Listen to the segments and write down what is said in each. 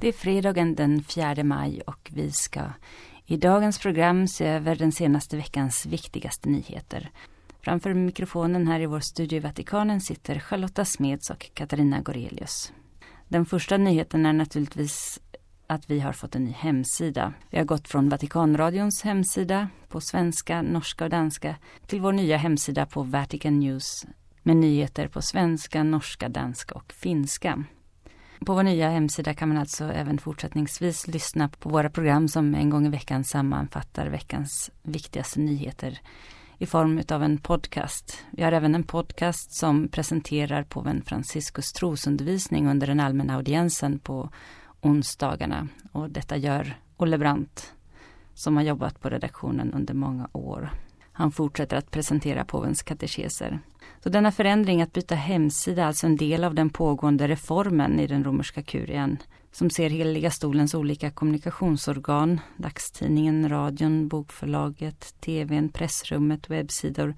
Det är fredagen den 4 maj och vi ska i dagens program se över den senaste veckans viktigaste nyheter. Framför mikrofonen här i vår studio i Vatikanen sitter Charlotta Smeds och Katarina Gorelius. Den första nyheten är naturligtvis att vi har fått en ny hemsida. Vi har gått från Vatikanradions hemsida på svenska, norska och danska till vår nya hemsida på Vatican News med nyheter på svenska, norska, danska och finska. På vår nya hemsida kan man alltså även fortsättningsvis lyssna på våra program som en gång i veckan sammanfattar veckans viktigaste nyheter i form av en podcast. Vi har även en podcast som presenterar påven Franciscus trosundervisning under den allmänna audiensen på onsdagarna. Och detta gör Olle Brant som har jobbat på redaktionen under många år. Han fortsätter att presentera påvens katekeser. Så denna förändring att byta hemsida är alltså en del av den pågående reformen i den romerska kurien som ser Heliga stolens olika kommunikationsorgan, dagstidningen, radion, bokförlaget, tvn, pressrummet, webbsidor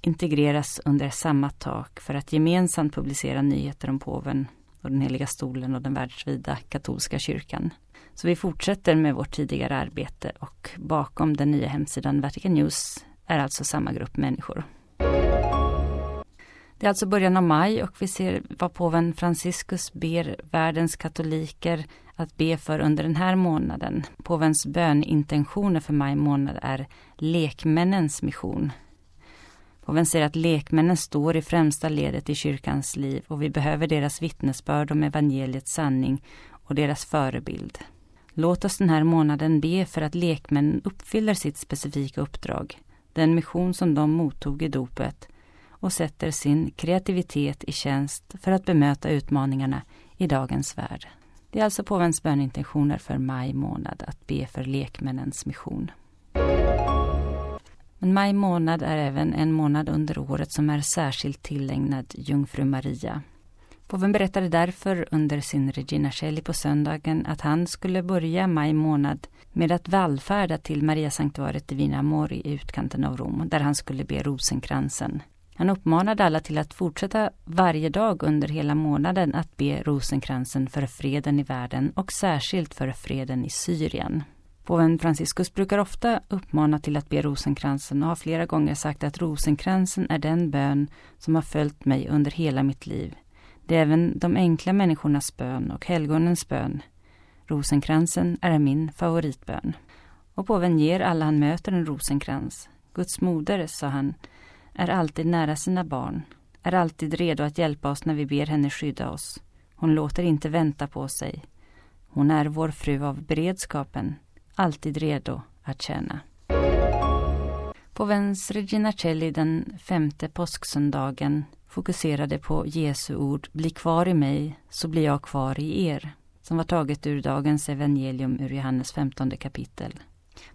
integreras under samma tak för att gemensamt publicera nyheter om påven och den Heliga stolen och den världsvida katolska kyrkan. Så vi fortsätter med vårt tidigare arbete och bakom den nya hemsidan Vatican News är alltså samma grupp människor. Det är alltså början av maj och vi ser vad påven Franciscus ber världens katoliker att be för under den här månaden. Påvens bönintentioner för maj månad är lekmännens mission. Påven ser att lekmännen står i främsta ledet i kyrkans liv och vi behöver deras vittnesbörd om evangeliets sanning och deras förebild. Låt oss den här månaden be för att lekmännen uppfyller sitt specifika uppdrag, den mission som de mottog i dopet, och sätter sin kreativitet i tjänst för att bemöta utmaningarna i dagens värld. Det är alltså påvens bönintentioner för maj månad att be för lekmännens mission. Men maj månad är även en månad under året som är särskilt tillägnad Jungfru Maria. Påven berättade därför under sin Regina Caeli på söndagen att han skulle börja maj månad med att vallfärda till Mariasanktuariet Divina Mor i utkanten av Rom där han skulle be Rosenkransen. Han uppmanade alla till att fortsätta varje dag under hela månaden att be Rosenkransen för freden i världen och särskilt för freden i Syrien. Påven Franciscus brukar ofta uppmana till att be Rosenkransen och har flera gånger sagt att Rosenkransen är den bön som har följt mig under hela mitt liv. Det är även de enkla människornas bön och helgonens bön. Rosenkransen är min favoritbön. Och påven ger alla han möter en rosenkrans. Guds moder, sa han, är alltid nära sina barn, är alltid redo att hjälpa oss när vi ber henne skydda oss. Hon låter inte vänta på sig. Hon är vår fru av beredskapen, alltid redo att tjäna. Påvens Regina Caeli den 5:e påsksöndagen fokuserade på Jesu ord "Bli kvar i mig, så blir jag kvar i er", som var taget ur dagens evangelium ur Johannes 15:e kapitel.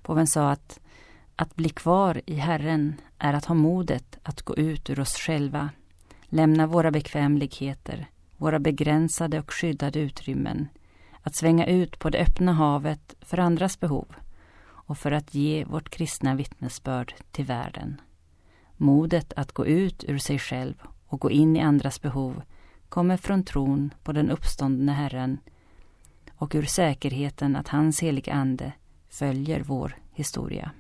Påven sa att bli kvar i Herren är att ha modet att gå ut ur oss själva, lämna våra bekvämligheter, våra begränsade och skyddade utrymmen, att svänga ut på det öppna havet för andras behov och för att ge vårt kristna vittnesbörd till världen. Modet att gå ut ur sig själv och gå in i andras behov kommer från tron på den uppståndne Herren och ur säkerheten att hans heliga ande följer vår historia.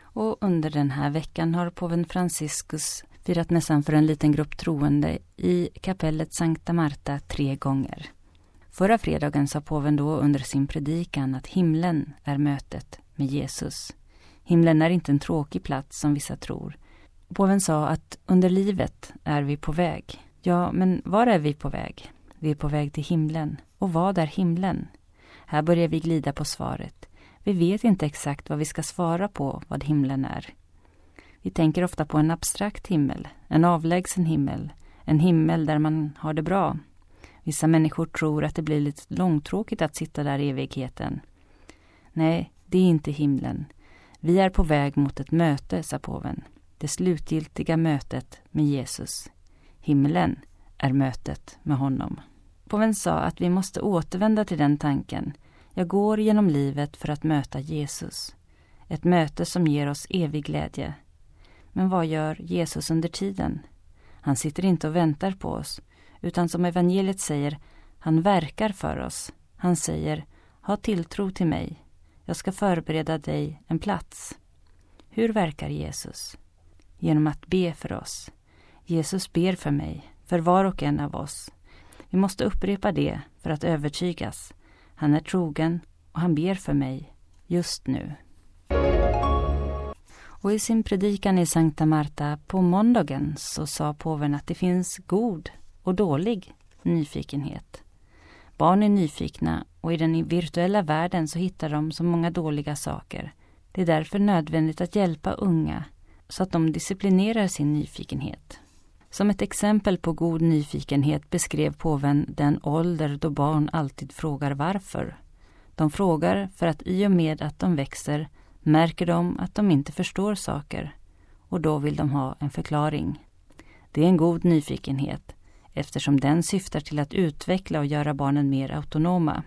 Och under den här veckan har påven Franciscus firat mässan för en liten grupp troende i kapellet Santa Marta 3 gånger. Förra fredagen sa påven då under sin predikan att himlen är mötet med Jesus. Himlen är inte en tråkig plats som vissa tror. Påven sa att under livet är vi på väg. Ja, men var är vi på väg? Vi är på väg till himlen. Och vad är himlen? Här börjar vi glida på svaret. Vi vet inte exakt vad vi ska svara på vad himlen är. Vi tänker ofta på en abstrakt himmel, en avlägsen himmel, en himmel där man har det bra. Vissa människor tror att det blir lite långtråkigt att sitta där i evigheten. Nej, det är inte himlen. Vi är på väg mot ett möte, sa påven. Det slutgiltiga mötet med Jesus. Himlen är mötet med honom. Påven sa att vi måste återvända till den tanken. Jag går genom livet för att möta Jesus. Ett möte som ger oss evig glädje. Men vad gör Jesus under tiden? Han sitter inte och väntar på oss, utan som evangeliet säger, Han verkar för oss. Han säger, ha tilltro till mig. Jag ska förbereda dig en plats. Hur verkar Jesus? Genom att be för oss. Jesus ber för mig, för var och en av oss. Vi måste upprepa det för att övertygas. Han är trogen och han ber för mig just nu. Och i sin predikan i Santa Marta på måndagen så sa påven att det finns god och dålig nyfikenhet. Barn är nyfikna och i den virtuella världen så hittar de så många dåliga saker. Det är därför nödvändigt att hjälpa unga så att de disciplinerar sin nyfikenhet. Som ett exempel på god nyfikenhet beskrev påven den ålder då barn alltid frågar varför. De frågar för att i och med att de växer märker de att de inte förstår saker och då vill de ha en förklaring. Det är en god nyfikenhet eftersom den syftar till att utveckla och göra barnen mer autonoma.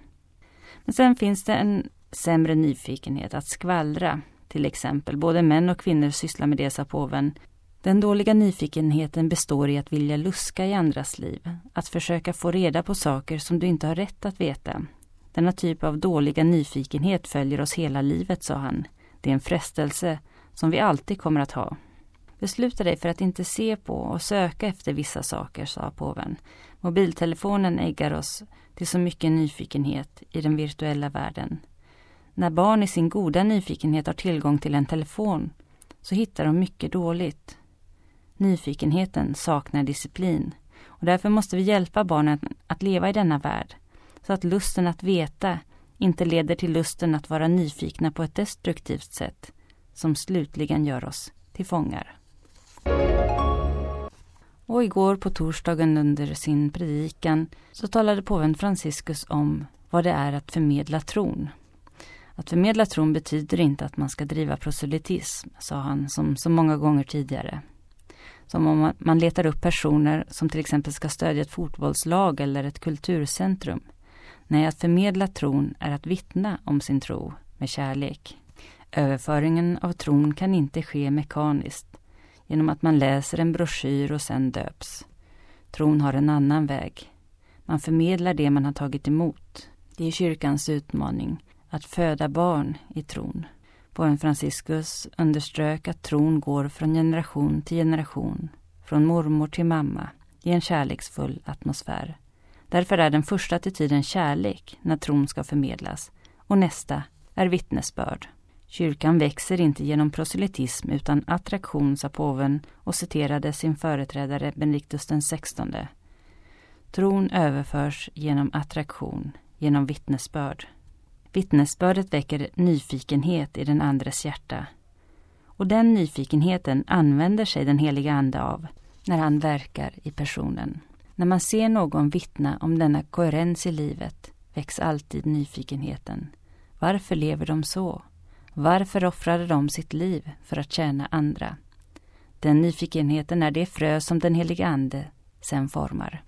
Men sen finns det en sämre nyfikenhet att skvallra. Till exempel både män och kvinnor sysslar med det, sa påven. Den dåliga nyfikenheten består i att vilja luska i andras liv. Att försöka få reda på saker som du inte har rätt att veta. Denna typ av dåliga nyfikenhet följer oss hela livet, sa han. Det är en frestelse som vi alltid kommer att ha. Besluta dig för att inte se på och söka efter vissa saker, sa påven. Mobiltelefonen äggar oss till så mycket nyfikenhet i den virtuella världen. När barn i sin goda nyfikenhet har tillgång till en telefon så hittar de mycket dåligt. Nyfikenheten saknar disciplin och därför måste vi hjälpa barnen att leva i denna värld så att lusten att veta inte leder till lusten att vara nyfikna på ett destruktivt sätt som slutligen gör oss till fångar. Och igår på torsdagen under sin predikan så talade påven Franciscus om vad det är att förmedla tron. Att förmedla tron betyder inte att man ska driva proselytism, sa han som så många gånger tidigare. Som om man letar upp personer som till exempel ska stödja ett fotbollslag eller ett kulturcentrum. Nej, att förmedla tron är att vittna om sin tro med kärlek. Överföringen av tron kan inte ske mekaniskt, genom att man läser en broschyr och sen döps. Tron har en annan väg. Man förmedlar det man har tagit emot. Det är kyrkans utmaning. Att föda barn i tron. Påven Franciscus underströk att tron går från generation till generation. Från mormor till mamma. I en kärleksfull atmosfär. Därför är den första attityden kärlek när tron ska förmedlas. Och nästa är vittnesbörd. Kyrkan växer inte genom proselytism utan attraktion, sa påven och citerade sin företrädare Benediktus XVI. Tron överförs genom attraktion, genom vittnesbörd. Vittnesbördet väcker nyfikenhet i den andres hjärta. Och den nyfikenheten använder sig den heliga ande av när han verkar i personen. När man ser någon vittna om denna koherens i livet väcks alltid nyfikenheten. Varför lever de så? Varför offrade de sitt liv för att tjäna andra? Den nyfikenheten är det frö som den heliga ande sen formar.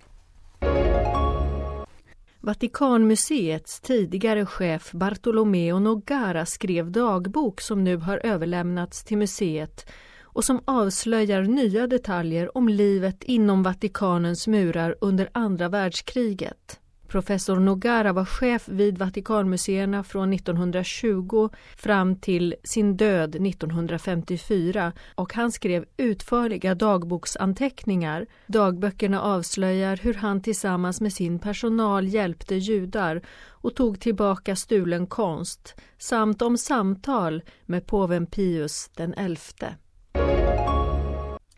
Vatikanmuseets tidigare chef Bartolomeo Nogara skrev dagbok som nu har överlämnats till museet och som avslöjar nya detaljer om livet inom Vatikanens murar under andra världskriget. Professor Nogara var chef vid Vatikanmuseerna från 1920 fram till sin död 1954 och han skrev utförliga dagboksanteckningar. Dagböckerna avslöjar hur han tillsammans med sin personal hjälpte judar och tog tillbaka stulen konst samt om samtal med påven Pius XI.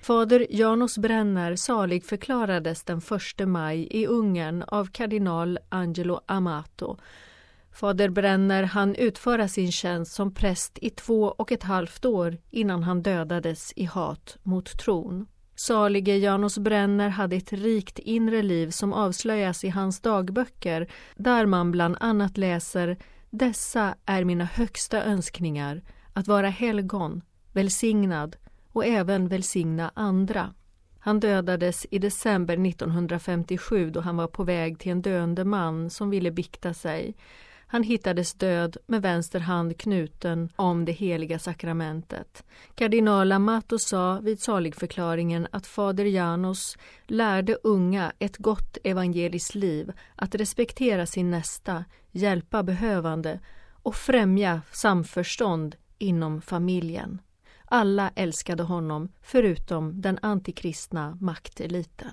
Fader Janos Brenner saligförklarades den 1 maj i Ungern av kardinal Angelo Amato. Fader Brenner hann utföra sin tjänst som präst i 2,5 år innan han dödades i hat mot tron. Salige Janos Brenner hade ett rikt inre liv som avslöjas i hans dagböcker där man bland annat läser "Dessa är mina högsta önskningar, att vara helgon, välsignad och även välsigna andra." Han dödades i december 1957 då han var på väg till en döende man som ville bikta sig. Han hittades död med vänster hand knuten om det heliga sakramentet. Kardinal Amato sa vid saligförklaringen att fader Janos lärde unga ett gott evangeliskt liv, att respektera sin nästa, hjälpa behövande och främja samförstånd inom familjen. Alla älskade honom förutom den antikristna makteliten.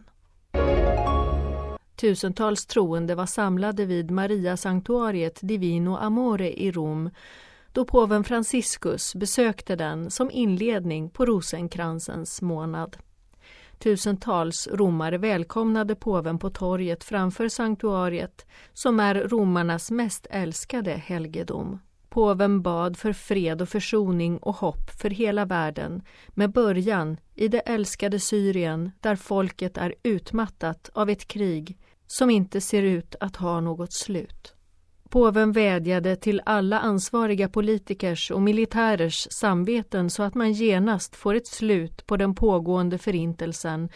Tusentals troende var samlade vid Maria Sanktuariet Divino Amore i Rom då påven Franciscus besökte den som inledning på Rosenkransens månad. Tusentals romare välkomnade påven på torget framför sanktuariet som är romarnas mest älskade helgedom. Påven bad för fred och försoning och hopp för hela världen med början i det älskade Syrien där folket är utmattat av ett krig som inte ser ut att ha något slut. Påven vädjade till alla ansvariga politikers och militärers samveten så att man genast får ett slut på den pågående förintelsen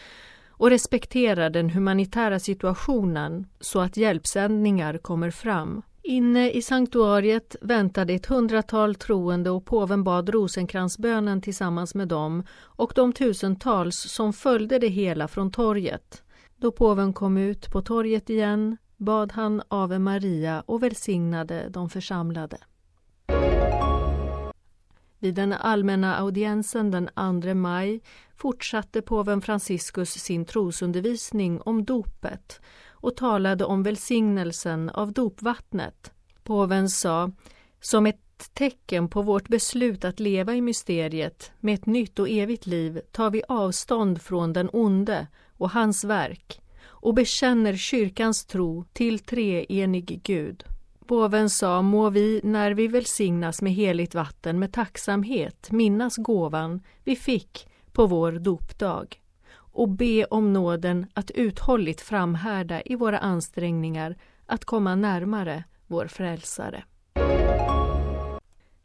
och respekterar den humanitära situationen så att hjälpsändningar kommer fram. Inne i sanktuariet väntade ett 100-tal troende och påven bad rosenkransbönen tillsammans med dem och de tusentals som följde det hela från torget. Då påven kom ut på torget igen bad han Ave Maria och välsignade de församlade. Vid den allmänna audiensen den 2 maj fortsatte påven Franciscus sin trosundervisning om dopet och talade om välsignelsen av dopvattnet. Påven sa, som ett tecken på vårt beslut att leva i mysteriet, med ett nytt och evigt liv tar vi avstånd från den onde och hans verk och bekänner kyrkans tro till treenig Gud. Påven sa, må vi när vi välsignas med heligt vatten med tacksamhet minnas gåvan vi fick på vår dopdag och be om nåden att uthålligt framhärda i våra ansträngningar att komma närmare vår frälsare.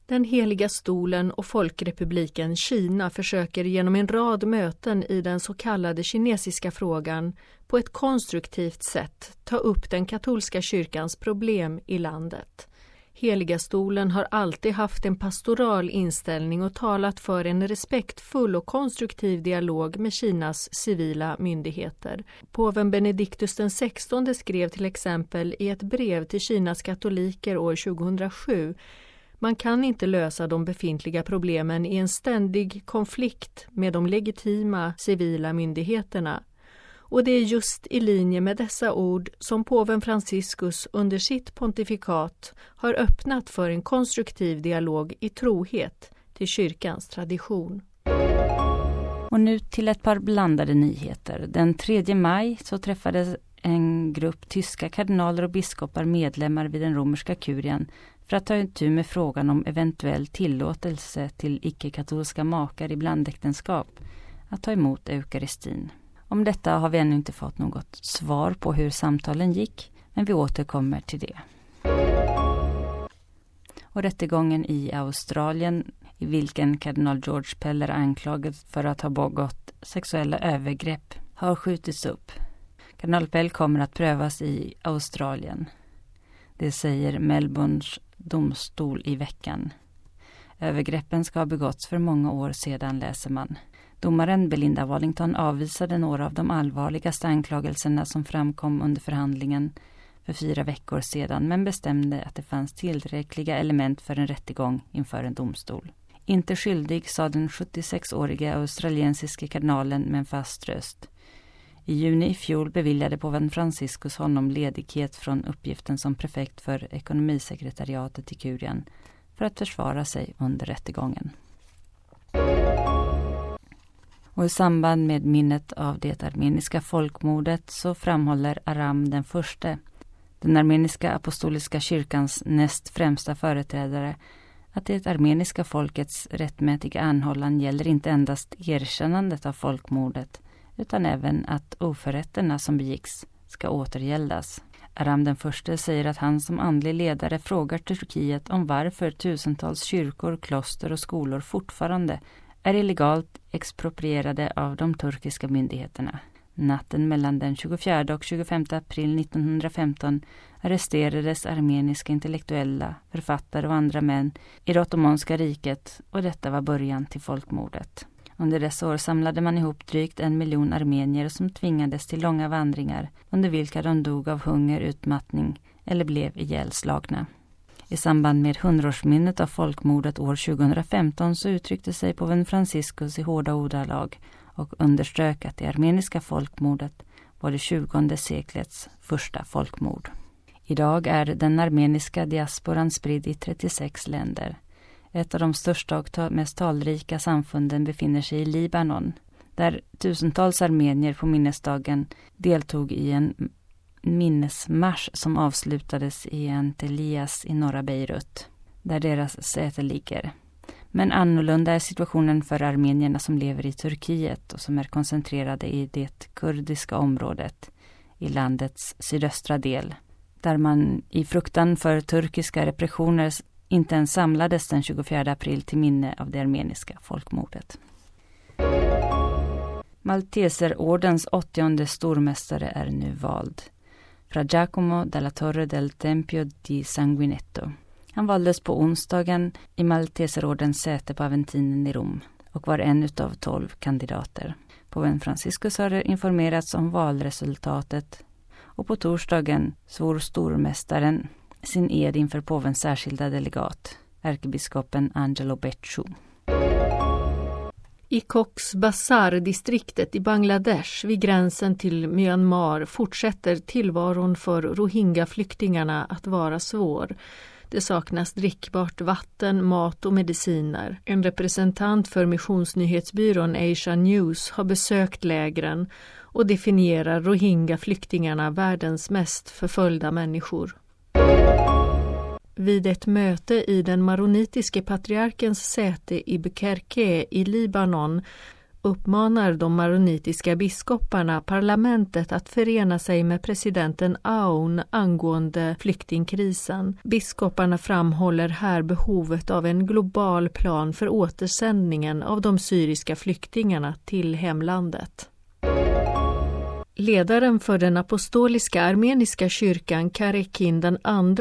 Den heliga stolen och Folkrepubliken Kina försöker genom en rad möten i den så kallade kinesiska frågan på ett konstruktivt sätt ta upp den katolska kyrkans problem i landet. Heliga stolen har alltid haft en pastoral inställning och talat för en respektfull och konstruktiv dialog med Kinas civila myndigheter. Påven Benediktus XVI skrev till exempel i ett brev till Kinas katoliker år 2007: man kan inte lösa de befintliga problemen i en ständig konflikt med de legitima civila myndigheterna. Och det är just i linje med dessa ord som påven Franciscus under sitt pontifikat har öppnat för en konstruktiv dialog i trohet till kyrkans tradition. Och nu till ett par blandade nyheter. Den 3 maj så träffades en grupp tyska kardinaler och biskopar medlemmar vid den romerska kurien för att ta itu med frågan om eventuell tillåtelse till icke-katolska makar i blandäktenskap att ta emot eukaristin. Om detta har vi ännu inte fått något svar på hur samtalen gick, men vi återkommer till det. Och rättegången i Australien, i vilken kardinal George Pell är anklagad för att ha begått sexuella övergrepp, har skjutits upp. Kardinal Pell kommer att prövas i Australien. Det säger Melbournes domstol i veckan. Övergreppen ska ha begåtts för många år sedan, läser man. Domaren Belinda Wallington avvisade några av de allvarligaste anklagelserna som framkom under förhandlingen för 4 veckor sedan, men bestämde att det fanns tillräckliga element för en rättegång inför en domstol. Inte skyldig, sa den 76-åriga australiensiske kardinalen med en fast röst. I juni i fjol beviljade påven Franciscus honom ledighet från uppgiften som prefekt för ekonomisekretariatet i kurien för att försvara sig under rättegången. Och i samband med minnet av det armeniska folkmordet så framhåller Aram den förste, den armeniska apostoliska kyrkans näst främsta företrädare, att det armeniska folkets rättmätiga anhållan gäller inte endast erkännandet av folkmordet utan även att oförrätterna som begicks ska återgäldas. Aram den förste säger att han som andlig ledare frågar Turkiet om varför tusentals kyrkor, kloster och skolor fortfarande är illegalt exproprierade av de turkiska myndigheterna. Natten mellan den 24 och 25 april 1915 arresterades armeniska intellektuella, författare och andra män i det ottomanska riket, och detta var början till folkmordet. Under dessa år samlade man ihop drygt 1 miljon armenier som tvingades till långa vandringar, under vilka de dog av hunger, utmattning eller blev ihjälslagna. I samband med 100-årsminnet av folkmordet år 2015 så uttryckte sig påven Franciscus i hårda ordalag och underströk att det armeniska folkmordet var det 20:e seklets första folkmord. Idag är den armeniska diasporan spridd i 36 länder. Ett av de största och mest talrika samfunden befinner sig i Libanon, där tusentals armenier på minnesdagen deltog i en minnesmarsch som avslutades i Antelias i norra Beirut, där deras säte ligger. Men annorlunda är situationen för armenierna som lever i Turkiet och som är koncentrerade i det kurdiska området i landets sydöstra del, där man i fruktan för turkiska repressioner inte ens samlades den 24 april till minne av det armeniska folkmordet. Malteserordens 80:e stormästare är nu vald, fra Giacomo della Torre del Tempio di Sanguinetto. Han valdes på onsdagen i Malteserordens säte på Aventinen i Rom och var en av 12 kandidater. Påven Franciscus har informerats om valresultatet, och på torsdagen svor stormästaren sin ed inför påvens särskilda delegat, ärkebiskopen Angelo Becciu. I Cox's Bazar-distriktet i Bangladesh vid gränsen till Myanmar fortsätter tillvaron för Rohingya-flyktingarna att vara svår. Det saknas drickbart vatten, mat och mediciner. En representant för missionsnyhetsbyrån Asia News har besökt lägren och definierar Rohingya-flyktingarna världens mest förföljda människor. Vid ett möte i den maronitiske patriarkens säte i Bukerke i Libanon uppmanar de maronitiska biskoparna parlamentet att förena sig med presidenten Aoun angående flyktingkrisen. Biskoparna framhåller här behovet av en global plan för återsändningen av de syriska flyktingarna till hemlandet. Ledaren för den apostoliska armeniska kyrkan Karekin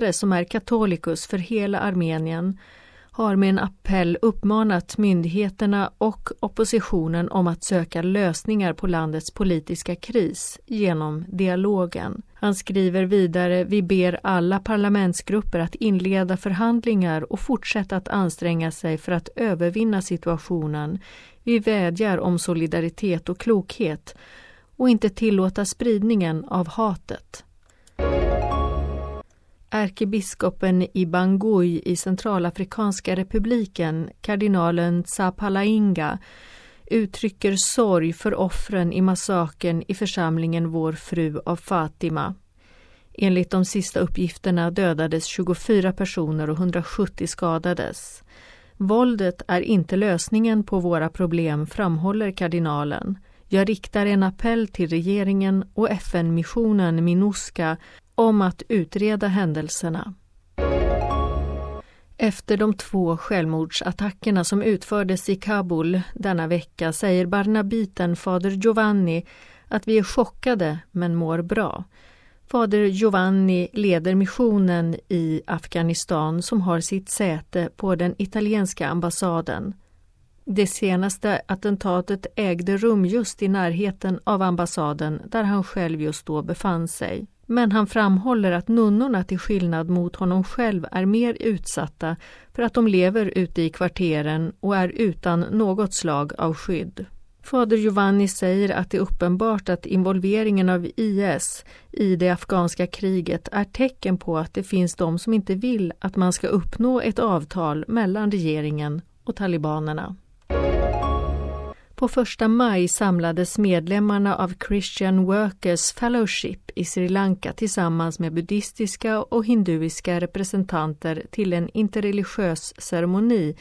II, som är katolikus för hela Armenien, har med en appell uppmanat myndigheterna och oppositionen om att söka lösningar på landets politiska kris genom dialogen. Han skriver vidare: "Vi ber alla parlamentsgrupper att inleda förhandlingar och fortsätta att anstränga sig för att övervinna situationen. Vi vädjar om solidaritet och klokhet och inte tillåta spridningen av hatet." Ärkebiskopen i Bangui i Centralafrikanska republiken, kardinalen Tsapalainga, uttrycker sorg för offren i massakern i församlingen Vår fru av Fatima. Enligt de sista uppgifterna dödades 24 personer och 170 skadades. "Våldet är inte lösningen på våra problem", framhåller kardinalen. "Jag riktar en appell till regeringen och FN-missionen Minusca om att utreda händelserna." Efter de 2 självmordsattackerna som utfördes i Kabul denna vecka säger barnabiten fader Giovanni att "vi är chockade men mår bra". Fader Giovanni leder missionen i Afghanistan som har sitt säte på den italienska ambassaden. Det senaste attentatet ägde rum just i närheten av ambassaden där han själv just då befann sig. Men han framhåller att nunnorna till skillnad mot honom själv är mer utsatta för att de lever ute i kvarteren och är utan något slag av skydd. Fader Giovanni säger att det är uppenbart att involveringen av IS i det afghanska kriget är tecken på att det finns de som inte vill att man ska uppnå ett avtal mellan regeringen och talibanerna. På 1 maj samlades medlemmarna av Christian Workers Fellowship i Sri Lanka tillsammans med buddhistiska och hinduiska representanter till en interreligiös ceremoni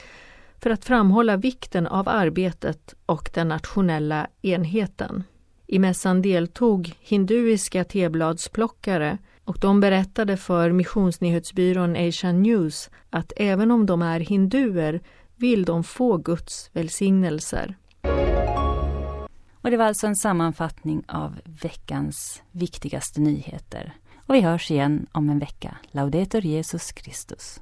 för att framhålla vikten av arbetet och den nationella enheten. I mässan deltog hinduiska tebladsplockare, och de berättade för missionsnyhetsbyrån Asian News att även om de är hinduer vill de få Guds välsignelser. Och det var alltså en sammanfattning av veckans viktigaste nyheter. Och vi hörs igen om en vecka. Laudetur Jesus Christus.